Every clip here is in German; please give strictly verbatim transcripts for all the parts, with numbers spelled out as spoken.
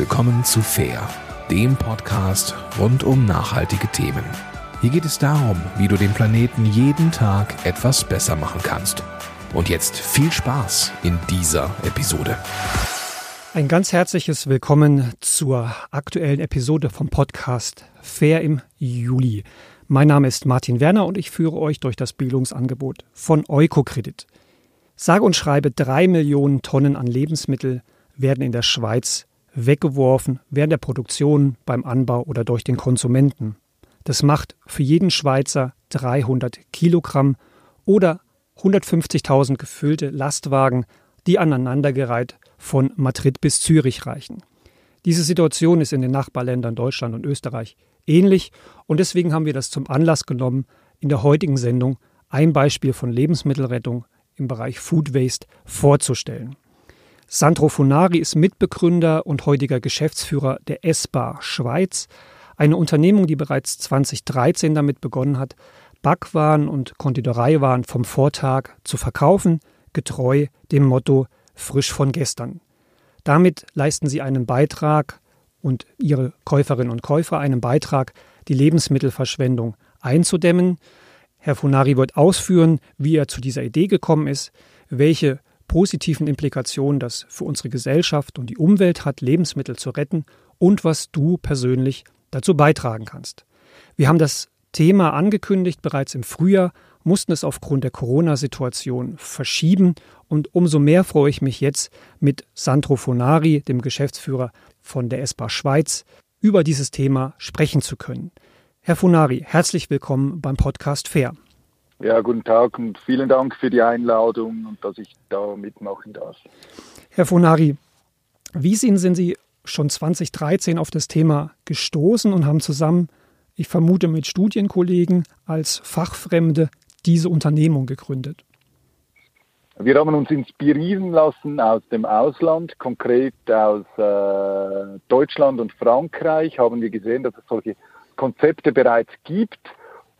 willkommen zu Fair, dem Podcast rund um nachhaltige Themen. Hier geht es darum, wie du den Planeten jeden Tag etwas besser machen kannst. Und jetzt viel Spaß in dieser Episode. Ein ganz herzliches Willkommen zur aktuellen Episode vom Podcast Fair im Juli. Mein Name ist Martin Werner und ich führe euch durch das Bildungsangebot von Oikocredit. Sage und schreibe drei Millionen Tonnen an Lebensmittel werden in der Schweiz weggeworfen während der Produktion, beim Anbau oder durch den Konsumenten. Das macht für jeden Schweizer dreihundert Kilogramm oder hundertfünfzigtausend gefüllte Lastwagen, die aneinandergereiht von Madrid bis Zürich reichen. Diese Situation ist in den Nachbarländern Deutschland und Österreich ähnlich und deswegen haben wir das zum Anlass genommen, in der heutigen Sendung ein Beispiel von Lebensmittelrettung im Bereich Food Waste vorzustellen. Sandro Fonari ist Mitbegründer und heutiger Geschäftsführer der Äss-Bar Schweiz, eine Unternehmung, die bereits zweitausenddreizehn damit begonnen hat, Backwaren und Konditoreiwaren vom Vortag zu verkaufen, getreu dem Motto Frisch von gestern. Damit leisten sie einen Beitrag und ihre Käuferinnen und Käufer einen Beitrag, die Lebensmittelverschwendung einzudämmen. Herr Fonari wird ausführen, wie er zu dieser Idee gekommen ist, welche positiven Implikationen das für unsere Gesellschaft und die Umwelt hat, Lebensmittel zu retten und was du persönlich dazu beitragen kannst. Wir haben das Thema angekündigt bereits im Frühjahr, mussten es aufgrund der Corona-Situation verschieben und umso mehr freue ich mich jetzt mit Sandro Fonari, dem Geschäftsführer von der Äss-Bar Schweiz, über dieses Thema sprechen zu können. Herr Fonari, herzlich willkommen beim Podcast Fair. Ja, guten Tag und vielen Dank für die Einladung und dass ich da mitmachen darf. Herr Fonari, wie sind, sind Sie schon zweitausenddreizehn auf das Thema gestoßen und haben zusammen, ich vermute mit Studienkollegen, als Fachfremde diese Unternehmung gegründet? Wir haben uns inspirieren lassen aus dem Ausland, konkret aus äh, Deutschland und Frankreich, haben wir gesehen, dass es solche Konzepte bereits gibt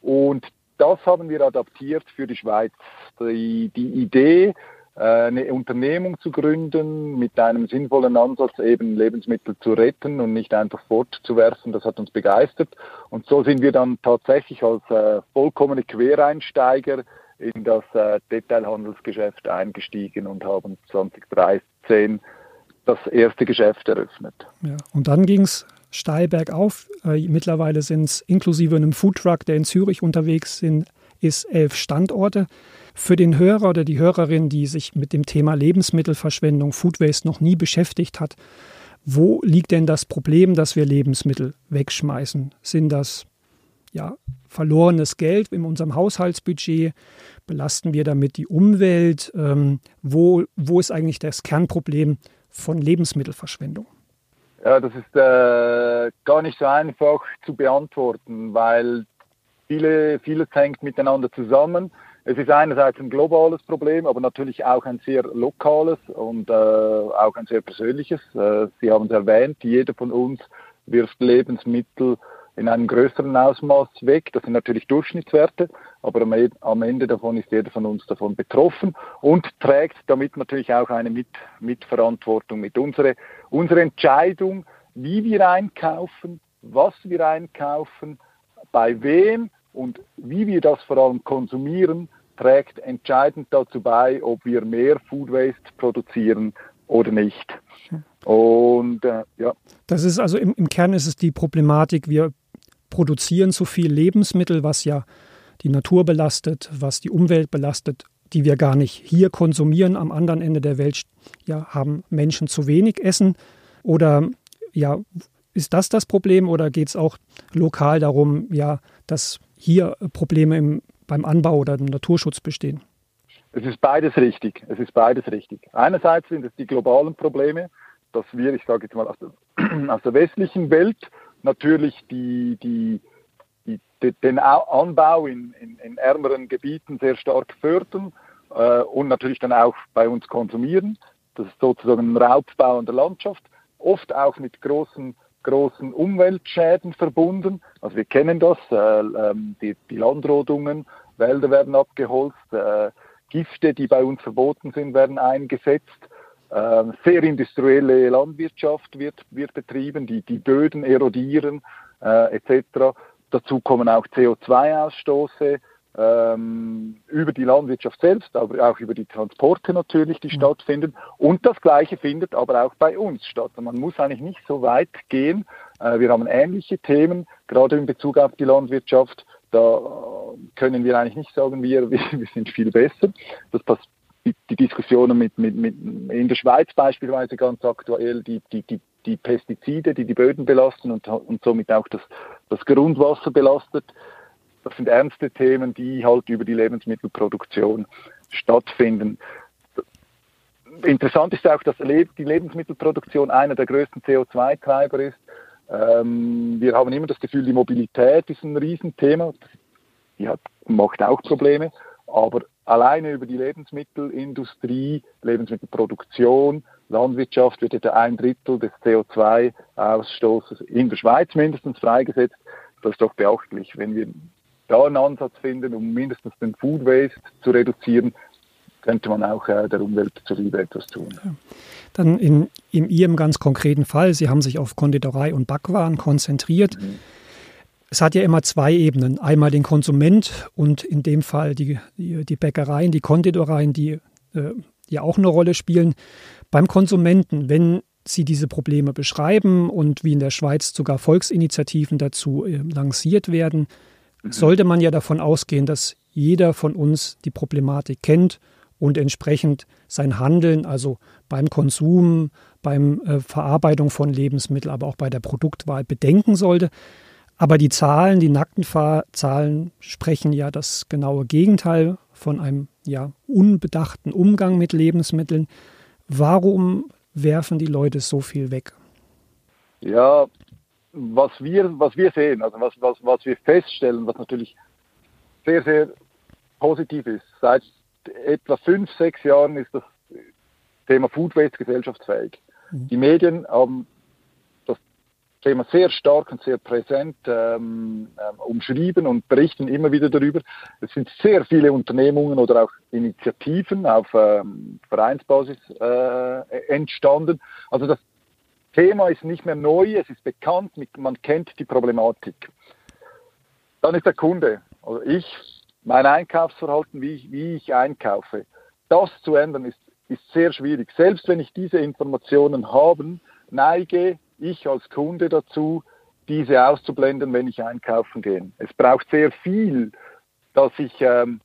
und das haben wir adaptiert für die Schweiz. Die, die Idee, äh, eine Unternehmung zu gründen mit einem sinnvollen Ansatz, eben Lebensmittel zu retten und nicht einfach fortzuwerfen, das hat uns begeistert und so sind wir dann tatsächlich als äh, vollkommene Quereinsteiger in das äh, Detailhandelsgeschäft eingestiegen und haben zweitausenddreizehn das erste Geschäft eröffnet. Ja, und dann ging es steil bergauf. Äh, mittlerweile sind es inklusive einem Foodtruck, der in Zürich unterwegs sind, ist elf Standorte. Für den Hörer oder die Hörerin, die sich mit dem Thema Lebensmittelverschwendung, Food Waste noch nie beschäftigt hat, wo liegt denn das Problem, dass wir Lebensmittel wegschmeißen? Sind das ja, verlorenes Geld in unserem Haushaltsbudget, belasten wir damit die Umwelt? Ähm, wo, wo ist eigentlich das Kernproblem von Lebensmittelverschwendung? Ja, das ist äh, gar nicht so einfach zu beantworten, weil viele, vieles hängt miteinander zusammen. Es ist einerseits ein globales Problem, aber natürlich auch ein sehr lokales und äh, auch ein sehr persönliches. Äh, Sie haben es erwähnt, jeder von uns wirft Lebensmittel in einem größeren Ausmaß weg. Das sind natürlich Durchschnittswerte, aber am, am Ende davon ist jeder von uns davon betroffen und trägt damit natürlich auch eine mit, Mitverantwortung mit. Unsere, unsere Entscheidung, wie wir einkaufen, was wir einkaufen, bei wem und wie wir das vor allem konsumieren, trägt entscheidend dazu bei, ob wir mehr Food Waste produzieren oder nicht. Und äh, ja. Das ist also im, im Kern ist es die Problematik, wir produzieren zu viel Lebensmittel, was ja die Natur belastet, was die Umwelt belastet, die wir gar nicht hier konsumieren. Am anderen Ende der Welt ja, haben Menschen zu wenig Essen. Oder ja, ist das das Problem oder geht es auch lokal darum, ja, dass hier Probleme im, beim Anbau oder im Naturschutz bestehen? Es ist beides richtig. Es ist beides richtig. Einerseits sind es die globalen Probleme, dass wir, ich sage jetzt mal, aus der, aus der westlichen Welt natürlich die, die, die, den Anbau in, in, in ärmeren Gebieten sehr stark fördern äh, und natürlich dann auch bei uns konsumieren. Das ist sozusagen ein Raubbau an der Landschaft, oft auch mit großen, großen Umweltschäden verbunden. Also wir kennen das, äh, die, die Landrodungen, Wälder werden abgeholzt, äh, Gifte, die bei uns verboten sind, werden eingesetzt. Ähm, sehr industrielle Landwirtschaft wird, wird betrieben, die, die Böden erodieren äh, et cetera. Dazu kommen auch C O zwei Ausstoße ähm, über die Landwirtschaft selbst, aber auch über die Transporte natürlich, die mhm. stattfinden. Und das Gleiche findet aber auch bei uns statt. Man muss eigentlich nicht so weit gehen. Äh, wir haben ähnliche Themen, gerade in Bezug auf die Landwirtschaft. Da können wir eigentlich nicht sagen, wir, wir, wir sind viel besser. Das passt. Die, die Diskussionen mit, mit, mit, in der Schweiz beispielsweise ganz aktuell, die, die, die, die Pestizide, die die Böden belasten und, und somit auch das, das Grundwasser belastet. Das sind ernste Themen, die halt über die Lebensmittelproduktion stattfinden. Interessant ist auch, dass die Lebensmittelproduktion einer der größten C O zwei Treiber ist. Ähm, wir haben immer das Gefühl, die Mobilität ist ein Riesenthema. Die hat, macht auch Probleme, aber alleine über die Lebensmittelindustrie, Lebensmittelproduktion, Landwirtschaft wird etwa ein Drittel des C O zwei Ausstoßes in der Schweiz mindestens freigesetzt. Das ist doch beachtlich. Wenn wir da einen Ansatz finden, um mindestens den Food Waste zu reduzieren, könnte man auch äh, der Umwelt zuliebe etwas tun. Ja. Dann in, in Ihrem ganz konkreten Fall, Sie haben sich auf Konditorei und Backwaren konzentriert. Mhm. Es hat ja immer zwei Ebenen. Einmal den Konsument und in dem Fall die, die, die Bäckereien, die Konditoreien, die äh, ja auch eine Rolle spielen. Beim Konsumenten, wenn Sie diese Probleme beschreiben und wie in der Schweiz sogar Volksinitiativen dazu äh, lanciert werden, mhm. sollte man ja davon ausgehen, dass jeder von uns die Problematik kennt und entsprechend sein Handeln, also beim Konsum, beim äh, Verarbeitung von Lebensmitteln, aber auch bei der Produktwahl bedenken sollte. Aber die Zahlen, die nackten Zahlen sprechen ja das genaue Gegenteil von einem ja, unbedachten Umgang mit Lebensmitteln. Warum werfen die Leute so viel weg? Ja, was wir, was wir sehen, also was, was, was wir feststellen, was natürlich sehr, sehr positiv ist. Seit etwa fünf, sechs Jahren ist das Thema Food Waste gesellschaftsfähig. Mhm. Die Medien haben Thema sehr stark und sehr präsent ähm, umschrieben und berichten immer wieder darüber. Es sind sehr viele Unternehmungen oder auch Initiativen auf ähm, Vereinsbasis äh, entstanden. Also das Thema ist nicht mehr neu, es ist bekannt, man kennt die Problematik. Dann ist der Kunde, also ich, mein Einkaufsverhalten, wie ich, wie ich einkaufe. Das zu ändern ist, ist sehr schwierig. Selbst wenn ich diese Informationen habe, neige ich als Kunde dazu, diese auszublenden, wenn ich einkaufen gehe. Es braucht sehr viel, dass ich, ähm,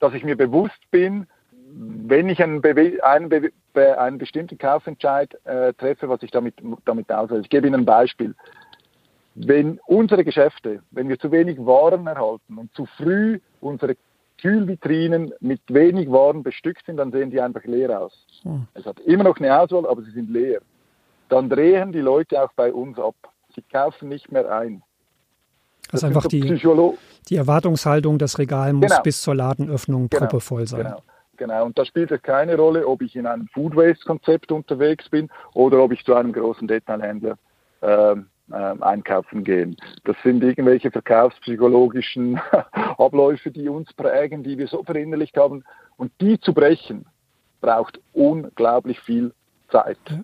dass ich mir bewusst bin, wenn ich einen, Bewe- einen, Be- einen bestimmten Kaufentscheid äh, treffe, was ich damit, damit auslöse. Ich gebe Ihnen ein Beispiel. Wenn unsere Geschäfte, wenn wir zu wenig Waren erhalten und zu früh unsere Kühlvitrinen mit wenig Waren bestückt sind, dann sehen die einfach leer aus. Hm. Es hat immer noch eine Auswahl, aber sie sind leer. Dann drehen die Leute auch bei uns ab. Sie kaufen nicht mehr ein. Das, das ist einfach so die, Psycholo- die Erwartungshaltung, das Regal muss genau. bis zur Ladenöffnung genau. proppevoll sein. Genau. genau, und da spielt es keine Rolle, ob ich in einem Food Waste-Konzept unterwegs bin oder ob ich zu einem großen Detailhändler ähm, ähm, einkaufen gehe. Das sind irgendwelche verkaufspsychologischen Abläufe, die uns prägen, die wir so verinnerlicht haben. Und die zu brechen, braucht unglaublich viel Zeit. Ja.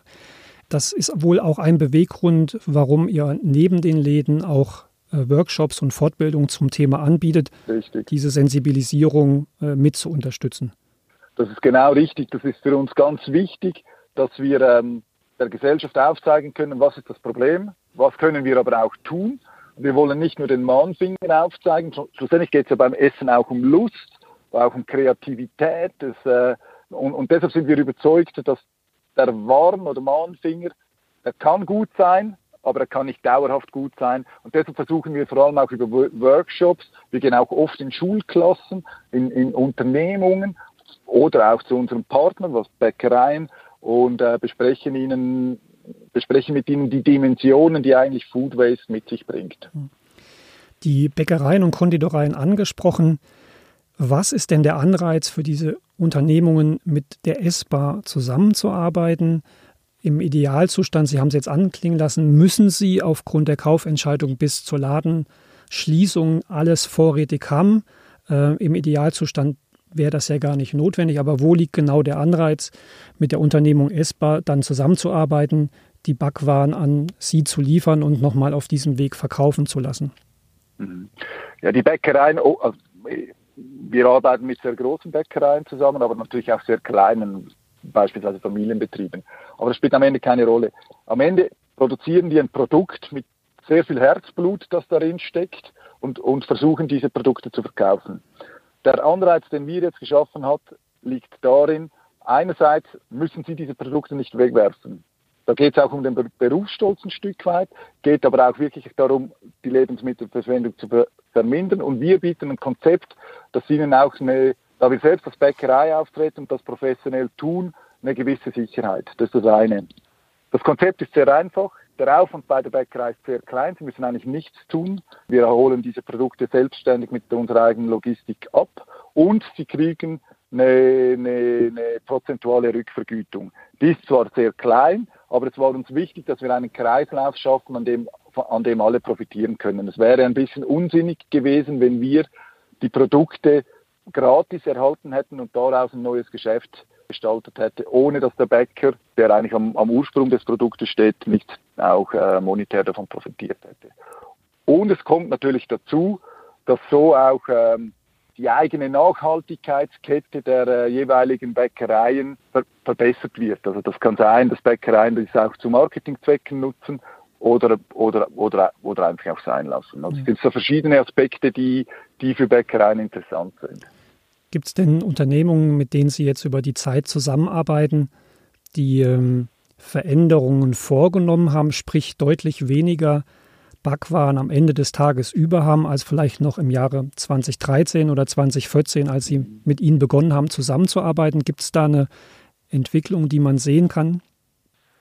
Das ist wohl auch ein Beweggrund, warum ihr neben den Läden auch äh, Workshops und Fortbildungen zum Thema anbietet, richtig. Diese Sensibilisierung äh, mit zu unterstützen. Das ist genau richtig. Das ist für uns ganz wichtig, dass wir ähm, der Gesellschaft aufzeigen können, was ist das Problem, was können wir aber auch tun. Wir wollen nicht nur den Mahnfinger aufzeigen. Schlussendlich geht es ja beim Essen auch um Lust, auch um Kreativität. Das, äh, und, und deshalb sind wir überzeugt, dass der Warn- oder Mahnfinger, der kann gut sein, aber er kann nicht dauerhaft gut sein. Und deshalb versuchen wir vor allem auch über Workshops, wir gehen auch oft in Schulklassen, in, in Unternehmungen oder auch zu unseren Partnern, was Bäckereien, und äh, besprechen, ihnen, besprechen mit ihnen die Dimensionen, die eigentlich Food Waste mit sich bringt. Die Bäckereien und Konditoreien angesprochen. Was ist denn der Anreiz für diese Unternehmungen, mit der Äss-Bar zusammenzuarbeiten? Im Idealzustand, Sie haben es jetzt anklingen lassen, müssen Sie aufgrund der Kaufentscheidung bis zur Ladenschließung alles vorrätig haben. Äh, Im Idealzustand wäre das ja gar nicht notwendig. Aber wo liegt genau der Anreiz, mit der Unternehmung Äss-Bar dann zusammenzuarbeiten, die Backwaren an sie zu liefern und nochmal auf diesem Weg verkaufen zu lassen? Ja, die Bäckereien, oh, also wir arbeiten mit sehr großen Bäckereien zusammen, aber natürlich auch sehr kleinen, beispielsweise Familienbetrieben. Aber das spielt am Ende keine Rolle. Am Ende produzieren die ein Produkt mit sehr viel Herzblut, das darin steckt, und, und versuchen, diese Produkte zu verkaufen. Der Anreiz, den wir jetzt geschaffen haben, liegt darin, einerseits müssen sie diese Produkte nicht wegwerfen. Da geht es auch um den Berufsstolz ein Stück weit, geht aber auch wirklich darum, die Lebensmittelverschwendung zu vermindern. Und wir bieten ein Konzept, das ihnen auch eine, da wir selbst als Bäckerei auftreten und das professionell tun, eine gewisse Sicherheit. Das ist das eine. Das Konzept ist sehr einfach. Der Aufwand bei der Bäckerei ist sehr klein. Sie müssen eigentlich nichts tun. Wir holen diese Produkte selbstständig mit unserer eigenen Logistik ab und sie kriegen eine, eine, eine prozentuale Rückvergütung. Die ist zwar sehr klein, aber es war uns wichtig, dass wir einen Kreislauf schaffen, an dem, an dem alle profitieren können. Es wäre ein bisschen unsinnig gewesen, wenn wir die Produkte gratis erhalten hätten und daraus ein neues Geschäft gestaltet hätte, ohne dass der Bäcker, der eigentlich am, am Ursprung des Produktes steht, nicht auch äh, monetär davon profitiert hätte. Und es kommt natürlich dazu, dass so auch ähm, die eigene Nachhaltigkeitskette der äh, jeweiligen Bäckereien ver- verbessert wird. Also das kann sein, dass Bäckereien das auch zu Marketingzwecken nutzen oder, oder, oder, oder einfach auch sein lassen. Also es gibt so verschiedene Aspekte, die, die für Bäckereien interessant sind. Gibt es denn Unternehmungen, mit denen Sie jetzt über die Zeit zusammenarbeiten, die ähm, Veränderungen vorgenommen haben, sprich deutlich weniger Backwaren am Ende des Tages über haben, als vielleicht noch im Jahre zweitausenddreizehn oder zweitausendvierzehn, als Sie mit Ihnen begonnen haben, zusammenzuarbeiten? Gibt es da eine Entwicklung, die man sehen kann?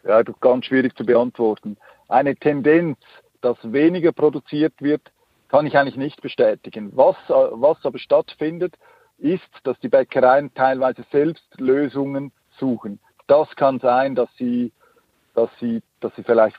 Ja, ganz schwierig zu beantworten. Eine Tendenz, dass weniger produziert wird, kann ich eigentlich nicht bestätigen. Was, was aber stattfindet, ist, dass die Bäckereien teilweise selbst Lösungen suchen. Das kann sein, dass sie, dass sie, dass sie vielleicht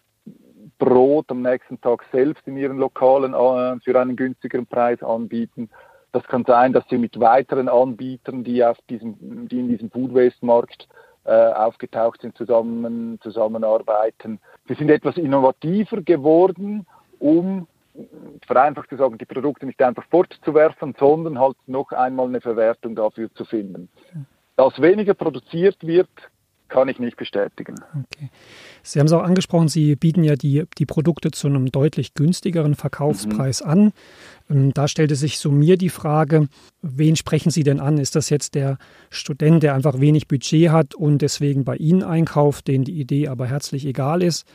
Brot am nächsten Tag selbst in ihren Lokalen äh, für einen günstigeren Preis anbieten. Das kann sein, dass sie mit weiteren Anbietern, die, auf diesem, die in diesem Food Waste Markt äh, aufgetaucht sind, zusammen, zusammenarbeiten. Wir sind etwas innovativer geworden, um vereinfacht zu sagen, die Produkte nicht einfach fortzuwerfen, sondern halt noch einmal eine Verwertung dafür zu finden. Dass weniger produziert wird, kann ich nicht bestätigen. Okay. Sie haben es auch angesprochen, Sie bieten ja die, die Produkte zu einem deutlich günstigeren Verkaufspreis mhm. an. Da stellte sich so mir die Frage, wen sprechen Sie denn an? Ist das jetzt der Student, der einfach wenig Budget hat und deswegen bei Ihnen einkauft, denen die Idee aber herzlich egal ist?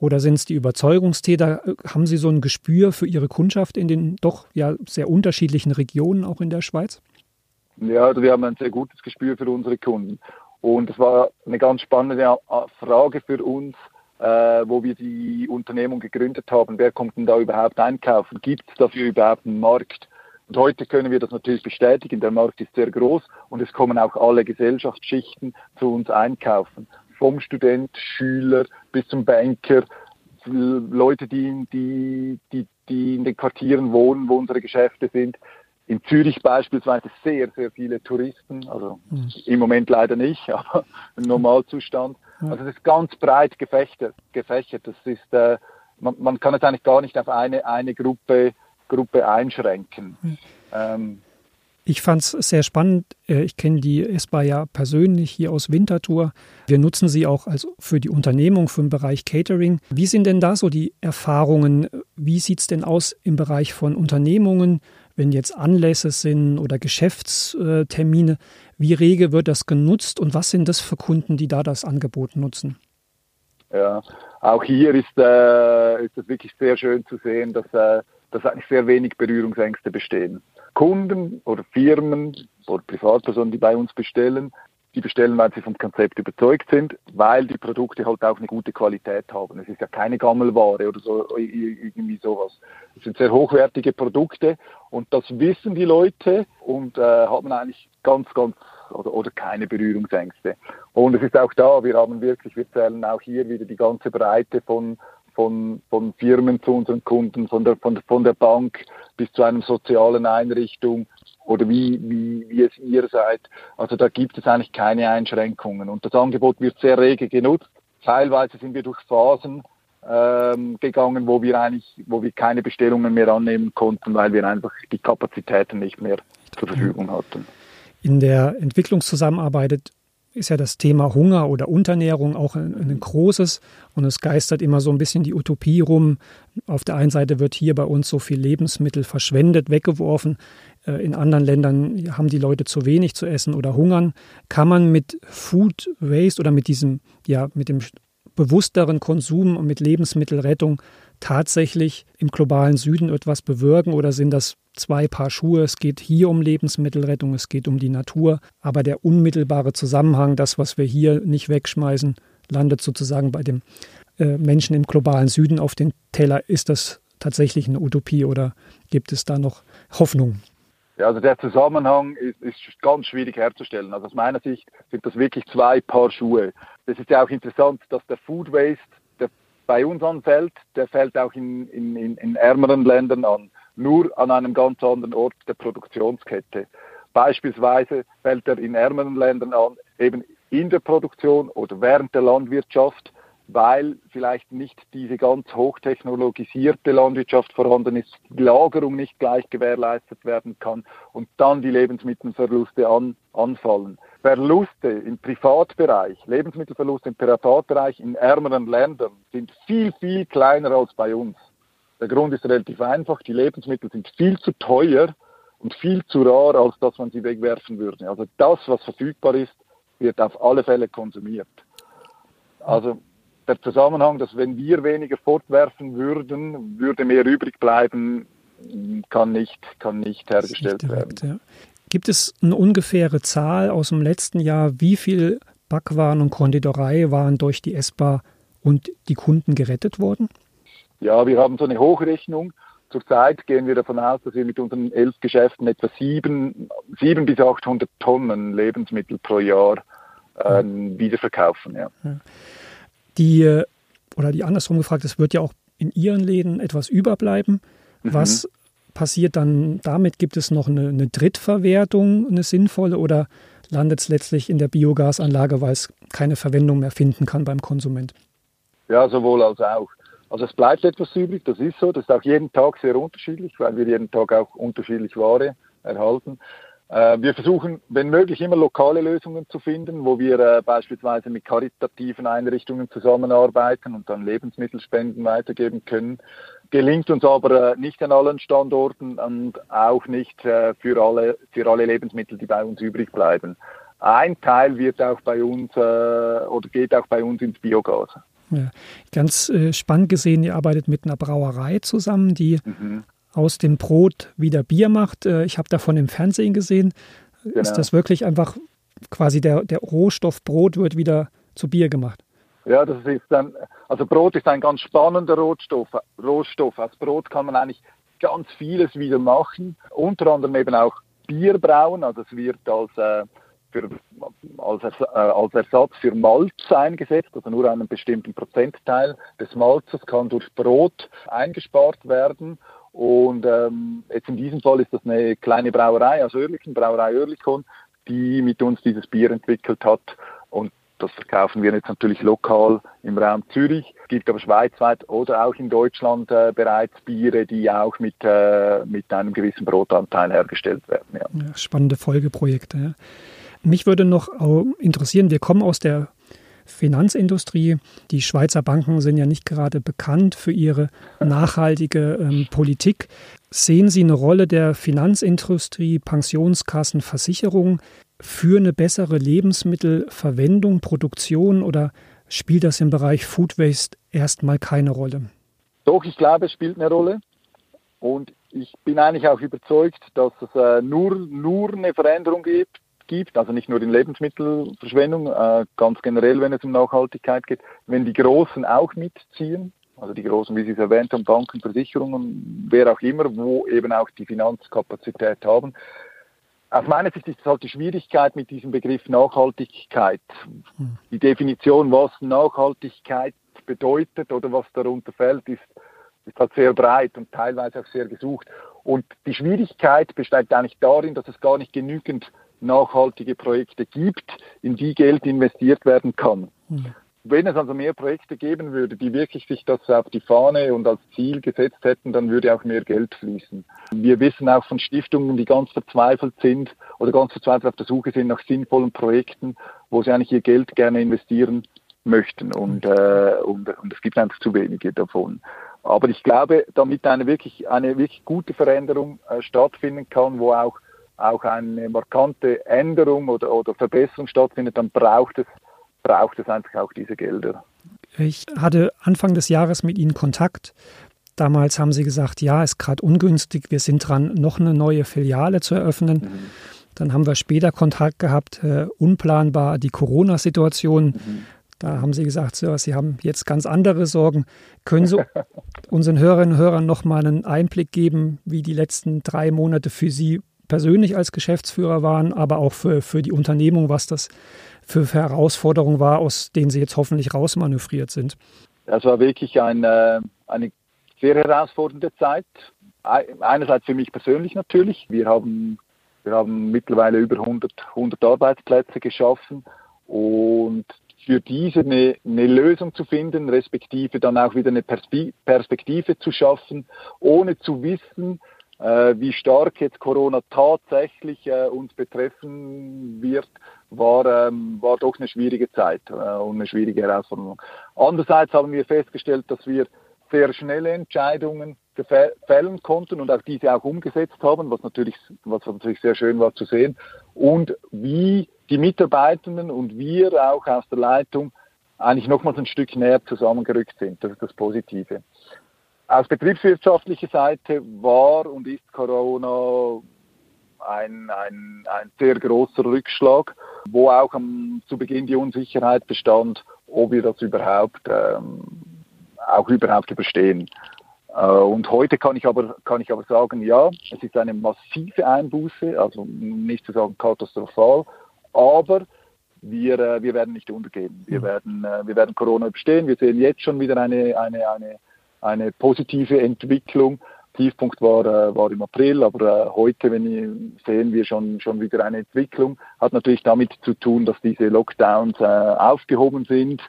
Oder sind es die Überzeugungstäter? Haben Sie so ein Gespür für Ihre Kundschaft in den doch ja sehr unterschiedlichen Regionen auch in der Schweiz? Ja, also wir haben ein sehr gutes Gespür für unsere Kunden. Und es war eine ganz spannende Frage für uns, äh, wo wir die Unternehmung gegründet haben. Wer kommt denn da überhaupt einkaufen? Gibt es dafür überhaupt einen Markt? Und heute können wir das natürlich bestätigen. Der Markt ist sehr groß und es kommen auch alle Gesellschaftsschichten zu uns einkaufen. Vom Student, Schüler bis zum Banker, Leute, die, die, die, die in den Quartieren wohnen, wo unsere Geschäfte sind. In Zürich beispielsweise sehr, sehr viele Touristen, also mhm. im Moment leider nicht, aber im Normalzustand. Mhm. Also es ist ganz breit gefächert. gefächert. Das ist, äh, man, man kann es eigentlich gar nicht auf eine, eine Gruppe, Gruppe einschränken. Mhm. Ähm, Ich fand es sehr spannend. Ich kenne die Äss-Bar ja persönlich hier aus Winterthur. Wir nutzen sie auch als für die Unternehmung, für den Bereich Catering. Wie sind denn da so die Erfahrungen? Wie sieht es denn aus im Bereich von Unternehmungen, wenn jetzt Anlässe sind oder Geschäftstermine? Wie rege wird das genutzt und was sind das für Kunden, die da das Angebot nutzen? Ja, auch hier ist es äh, ist wirklich sehr schön zu sehen, dass, äh, dass eigentlich sehr wenig Berührungsängste bestehen. Kunden oder Firmen oder Privatpersonen, die bei uns bestellen, die bestellen, weil sie vom Konzept überzeugt sind, weil die Produkte halt auch eine gute Qualität haben. Es ist ja keine Gammelware oder so, irgendwie sowas. Es sind sehr hochwertige Produkte und das wissen die Leute und äh, haben eigentlich ganz, ganz oder, oder keine Berührungsängste. Und es ist auch da, wir haben wirklich, wir zählen auch hier wieder die ganze Breite von Von, von Firmen zu unseren Kunden, von der, von, von der Bank bis zu einer sozialen Einrichtung oder wie, wie, wie es ihr seid. Also da gibt es eigentlich keine Einschränkungen. Und das Angebot wird sehr rege genutzt. Teilweise sind wir durch Phasen ähm, gegangen, wo wir eigentlich, wo wir keine Bestellungen mehr annehmen konnten, weil wir einfach die Kapazitäten nicht mehr zur Verfügung hatten. In der Entwicklungszusammenarbeit ist ja das Thema Hunger oder Unterernährung auch ein, ein großes, und es geistert immer so ein bisschen die Utopie rum. Auf der einen Seite wird hier bei uns so viel Lebensmittel verschwendet, weggeworfen. In anderen Ländern haben die Leute zu wenig zu essen oder hungern. Kann man mit Food Waste oder mit diesem, ja, mit dem bewussteren Konsum und mit Lebensmittelrettung tatsächlich im globalen Süden etwas bewirken, oder sind das zwei Paar Schuhe? Es geht hier um Lebensmittelrettung, es geht um die Natur, aber der unmittelbare Zusammenhang, das, was wir hier nicht wegschmeißen, landet sozusagen bei dem äh, Menschen im globalen Süden auf den Teller. Ist das tatsächlich eine Utopie oder gibt es da noch Hoffnung? Ja, also der Zusammenhang ist, ist ganz schwierig herzustellen. Also aus meiner Sicht sind das wirklich zwei Paar Schuhe. Das ist ja auch interessant, dass der Food Waste, der bei uns anfällt, der fällt auch in, in, in, in ärmeren Ländern an. Nur an einem ganz anderen Ort der Produktionskette. Beispielsweise fällt er in ärmeren Ländern an, eben in der Produktion oder während der Landwirtschaft, weil vielleicht nicht diese ganz hochtechnologisierte Landwirtschaft vorhanden ist, die Lagerung nicht gleich gewährleistet werden kann und dann die Lebensmittelverluste an, anfallen. Verluste im Privatbereich, Lebensmittelverluste im Privatbereich in ärmeren Ländern sind viel, viel kleiner als bei uns. Der Grund ist relativ einfach, die Lebensmittel sind viel zu teuer und viel zu rar, als dass man sie wegwerfen würde. Also das, was verfügbar ist, wird auf alle Fälle konsumiert. Also der Zusammenhang, dass wenn wir weniger fortwerfen würden, würde mehr übrig bleiben, kann nicht, kann nicht hergestellt nicht direkt, werden. Ja. Gibt es eine ungefähre Zahl aus dem letzten Jahr, wie viel Backwaren und Konditorei waren durch die Äss-Bar und die Kunden gerettet worden? Ja, wir haben so eine Hochrechnung. Zurzeit gehen wir davon aus, dass wir mit unseren elf Geschäften etwa sieben, sieben bis achthundert Tonnen Lebensmittel pro Jahr äh, wiederverkaufen. Ja. Die, oder die andersrum gefragt, es wird ja auch in Ihren Läden etwas überbleiben. Mhm. Was passiert dann damit? Gibt es noch eine, eine Drittverwertung, eine sinnvolle, oder landet es letztlich in der Biogasanlage, weil es keine Verwendung mehr finden kann beim Konsument? Ja, sowohl als auch. Also es bleibt etwas übrig, das ist so. Das ist auch jeden Tag sehr unterschiedlich, weil wir jeden Tag auch unterschiedlich Ware erhalten. Äh, wir versuchen, wenn möglich, immer lokale Lösungen zu finden, wo wir äh, beispielsweise mit karitativen Einrichtungen zusammenarbeiten und dann Lebensmittelspenden weitergeben können. Gelingt uns aber äh, nicht an allen Standorten und auch nicht äh, für alle, für alle Lebensmittel, die bei uns übrig bleiben. Ein Teil wird auch bei uns äh, oder geht auch bei uns ins Biogas. Ja, ganz äh, spannend gesehen, ihr arbeitet mit einer Brauerei zusammen, die mhm. aus dem Brot wieder Bier macht. Äh, ich habe davon im Fernsehen gesehen. Genau. Ist das wirklich einfach quasi der, der Rohstoff Brot wird wieder zu Bier gemacht? Ja, das ist ein, also Brot ist ein ganz spannender Rohstoff. Rohstoff. Aus Brot kann man eigentlich ganz vieles wieder machen, unter anderem eben auch Bier brauen. Also es wird als äh, Für, als, Ers- als Ersatz für Malz eingesetzt, also nur einen bestimmten Prozentteil des Malzes kann durch Brot eingespart werden. Und ähm, jetzt in diesem Fall ist das eine kleine Brauerei aus Oerlikon, Brauerei Oerlikon, die mit uns dieses Bier entwickelt hat. Und das verkaufen wir jetzt natürlich lokal im Raum Zürich. Es gibt aber schweizweit oder auch in Deutschland äh, bereits Biere, die auch mit, äh, mit einem gewissen Brotanteil hergestellt werden. Ja. Ja, spannende Folgeprojekte, ja. Mich würde noch interessieren, wir kommen aus der Finanzindustrie. Die Schweizer Banken sind ja nicht gerade bekannt für ihre nachhaltige ähm, Politik. Sehen Sie eine Rolle der Finanzindustrie, Pensionskassen, Versicherungen für eine bessere Lebensmittelverwendung, Produktion, oder spielt das im Bereich Food Waste erstmal keine Rolle? Doch, ich glaube, es spielt eine Rolle. Und ich bin eigentlich auch überzeugt, dass es äh, nur, nur eine Veränderung gibt. gibt, also nicht nur in Lebensmittelverschwendung, äh, ganz generell, wenn es um Nachhaltigkeit geht, wenn die Großen auch mitziehen, also die Großen, wie Sie es erwähnt haben, Banken, Versicherungen, wer auch immer, wo eben auch die Finanzkapazität haben. Aus meiner Sicht ist das halt die Schwierigkeit mit diesem Begriff Nachhaltigkeit. Die Definition, was Nachhaltigkeit bedeutet oder was darunter fällt, ist, ist halt sehr breit und teilweise auch sehr gesucht. Und die Schwierigkeit besteht eigentlich darin, dass es gar nicht genügend nachhaltige Projekte gibt, in die Geld investiert werden kann. Mhm. Wenn es also mehr Projekte geben würde, die wirklich sich das auf die Fahne und als Ziel gesetzt hätten, dann würde auch mehr Geld fließen. Wir wissen auch von Stiftungen, die ganz verzweifelt sind oder ganz verzweifelt auf der Suche sind nach sinnvollen Projekten, wo sie eigentlich ihr Geld gerne investieren möchten. Und, äh, und, und es gibt einfach zu wenige davon. Aber ich glaube, damit eine wirklich, eine wirklich gute Veränderung äh, stattfinden kann, wo auch, auch eine markante Änderung oder, oder Verbesserung stattfindet, dann braucht es braucht es einfach auch diese Gelder. Ich hatte Anfang des Jahres mit Ihnen Kontakt. Damals haben Sie gesagt, ja, ist gerade ungünstig, wir sind dran, noch eine neue Filiale zu eröffnen. Mhm. Dann haben wir später Kontakt gehabt, äh, unplanbar die Corona-Situation. Mhm. Da haben Sie gesagt, so, Sie haben jetzt ganz andere Sorgen. Können Sie unseren Hörerinnen und Hörern noch mal einen Einblick geben, wie die letzten drei Monate für Sie persönlich als Geschäftsführer waren, aber auch für, für die Unternehmung, was das für Herausforderungen war, aus denen Sie jetzt hoffentlich rausmanövriert sind? Das war wirklich eine, eine sehr herausfordernde Zeit. Einerseits für mich persönlich natürlich. Wir haben, wir haben mittlerweile über hundert, hundert Arbeitsplätze geschaffen und für diese eine, eine Lösung zu finden, respektive dann auch wieder eine Perspektive zu schaffen, ohne zu wissen, wie stark jetzt Corona tatsächlich äh, uns betreffen wird, war, ähm, war doch eine schwierige Zeit äh, und eine schwierige Herausforderung. Andererseits haben wir festgestellt, dass wir sehr schnelle Entscheidungen fällen konnten und auch diese auch umgesetzt haben, was natürlich, was natürlich sehr schön war zu sehen. Und wie die Mitarbeitenden und wir auch aus der Leitung eigentlich nochmals ein Stück näher zusammengerückt sind. Das ist das Positive. Aus betriebswirtschaftlicher Seite war und ist Corona ein, ein, ein sehr großer Rückschlag, wo auch am, zu Beginn die Unsicherheit bestand, ob wir das überhaupt ähm, auch überhaupt überstehen. Äh, und heute kann ich aber kann ich aber sagen, ja, es ist eine massive Einbuße, also nicht zu sagen katastrophal, aber wir äh, wir werden nicht untergehen. Wir werden äh, wir werden Corona überstehen. Wir sehen jetzt schon wieder eine eine eine Eine positive Entwicklung. Tiefpunkt war, äh, war im April, aber äh, heute wenn ich, sehen wir schon, schon wieder eine Entwicklung. Hat natürlich damit zu tun, dass diese Lockdowns äh, aufgehoben sind.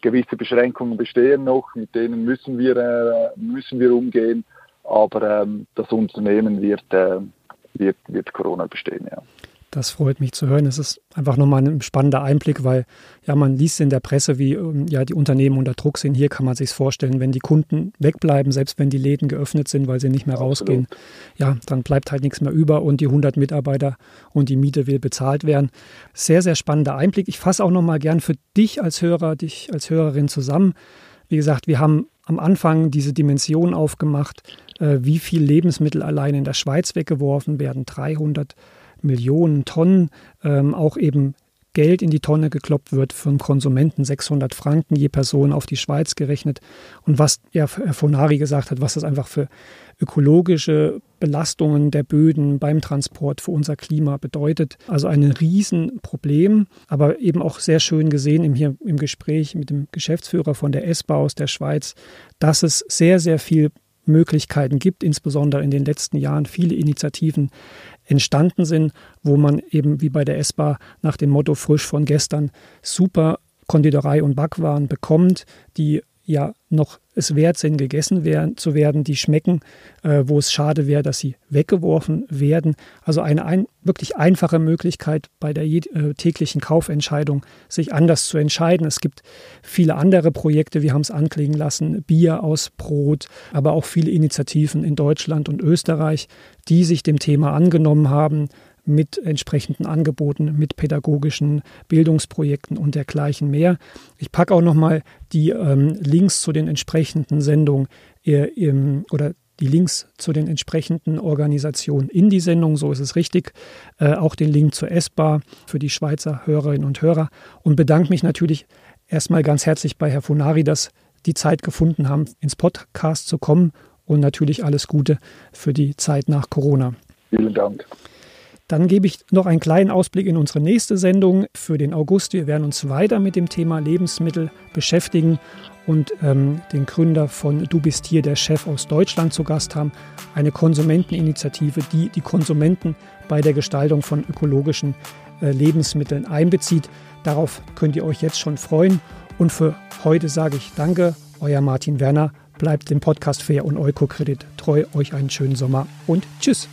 Gewisse Beschränkungen bestehen noch, mit denen müssen wir, äh, müssen wir umgehen. Aber ähm, das Unternehmen wird, äh, wird, wird Corona bestehen, ja. Das freut mich zu hören. Es ist einfach nochmal ein spannender Einblick, weil ja man liest in der Presse, wie ja die Unternehmen unter Druck sind. Hier kann man sich vorstellen, wenn die Kunden wegbleiben, selbst wenn die Läden geöffnet sind, weil sie nicht mehr rausgehen, ja, dann bleibt halt nichts mehr über und die hundert Mitarbeiter und die Miete will bezahlt werden. Sehr, sehr spannender Einblick. Ich fasse auch nochmal gern für dich als Hörer, dich als Hörerin zusammen. Wie gesagt, wir haben am Anfang diese Dimension aufgemacht, wie viel Lebensmittel allein in der Schweiz weggeworfen werden. dreihundert Millionen Tonnen, ähm, auch eben Geld in die Tonne gekloppt wird vom Konsumenten, sechshundert Franken je Person auf die Schweiz gerechnet. Und was ja, Herr Fonari gesagt hat, was das einfach für ökologische Belastungen der Böden beim Transport für unser Klima bedeutet. Also ein Riesenproblem, aber eben auch sehr schön gesehen im, hier im Gespräch mit dem Geschäftsführer von der Äss-Bar aus der Schweiz, dass es sehr, sehr viel Möglichkeiten gibt, insbesondere in den letzten Jahren viele Initiativen entstanden sind, wo man eben wie bei der Äss-Bar nach dem Motto frisch von gestern super Konditorei und Backwaren bekommt, die ja noch es wert sind, gegessen werden, zu werden, die schmecken, äh, wo es schade wäre, dass sie weggeworfen werden. Also eine ein, wirklich einfache Möglichkeit bei der je, äh, täglichen Kaufentscheidung, sich anders zu entscheiden. Es gibt viele andere Projekte, wir haben es anklingen lassen, Bier aus Brot, aber auch viele Initiativen in Deutschland und Österreich, die sich dem Thema angenommen haben, mit entsprechenden Angeboten, mit pädagogischen Bildungsprojekten und dergleichen mehr. Ich packe auch nochmal die ähm, Links zu den entsprechenden Sendungen äh, im, oder die Links zu den entsprechenden Organisationen in die Sendung, so ist es richtig. Äh, auch den Link zur Äss-Bar für die Schweizer Hörerinnen und Hörer. Und bedanke mich natürlich erstmal ganz herzlich bei Herrn Fonari, dass die Zeit gefunden haben, ins Podcast zu kommen. Und natürlich alles Gute für die Zeit nach Corona. Vielen Dank. Dann gebe ich noch einen kleinen Ausblick in unsere nächste Sendung für den August. Wir werden uns weiter mit dem Thema Lebensmittel beschäftigen und ähm, den Gründer von Du bist hier, der Chef aus Deutschland, zu Gast haben. Eine Konsumenteninitiative, die die Konsumenten bei der Gestaltung von ökologischen äh, Lebensmitteln einbezieht. Darauf könnt ihr euch jetzt schon freuen. Und für heute sage ich danke, euer Martin Werner. Bleibt dem Podcast fair und Oikocredit treu. Euch einen schönen Sommer und tschüss.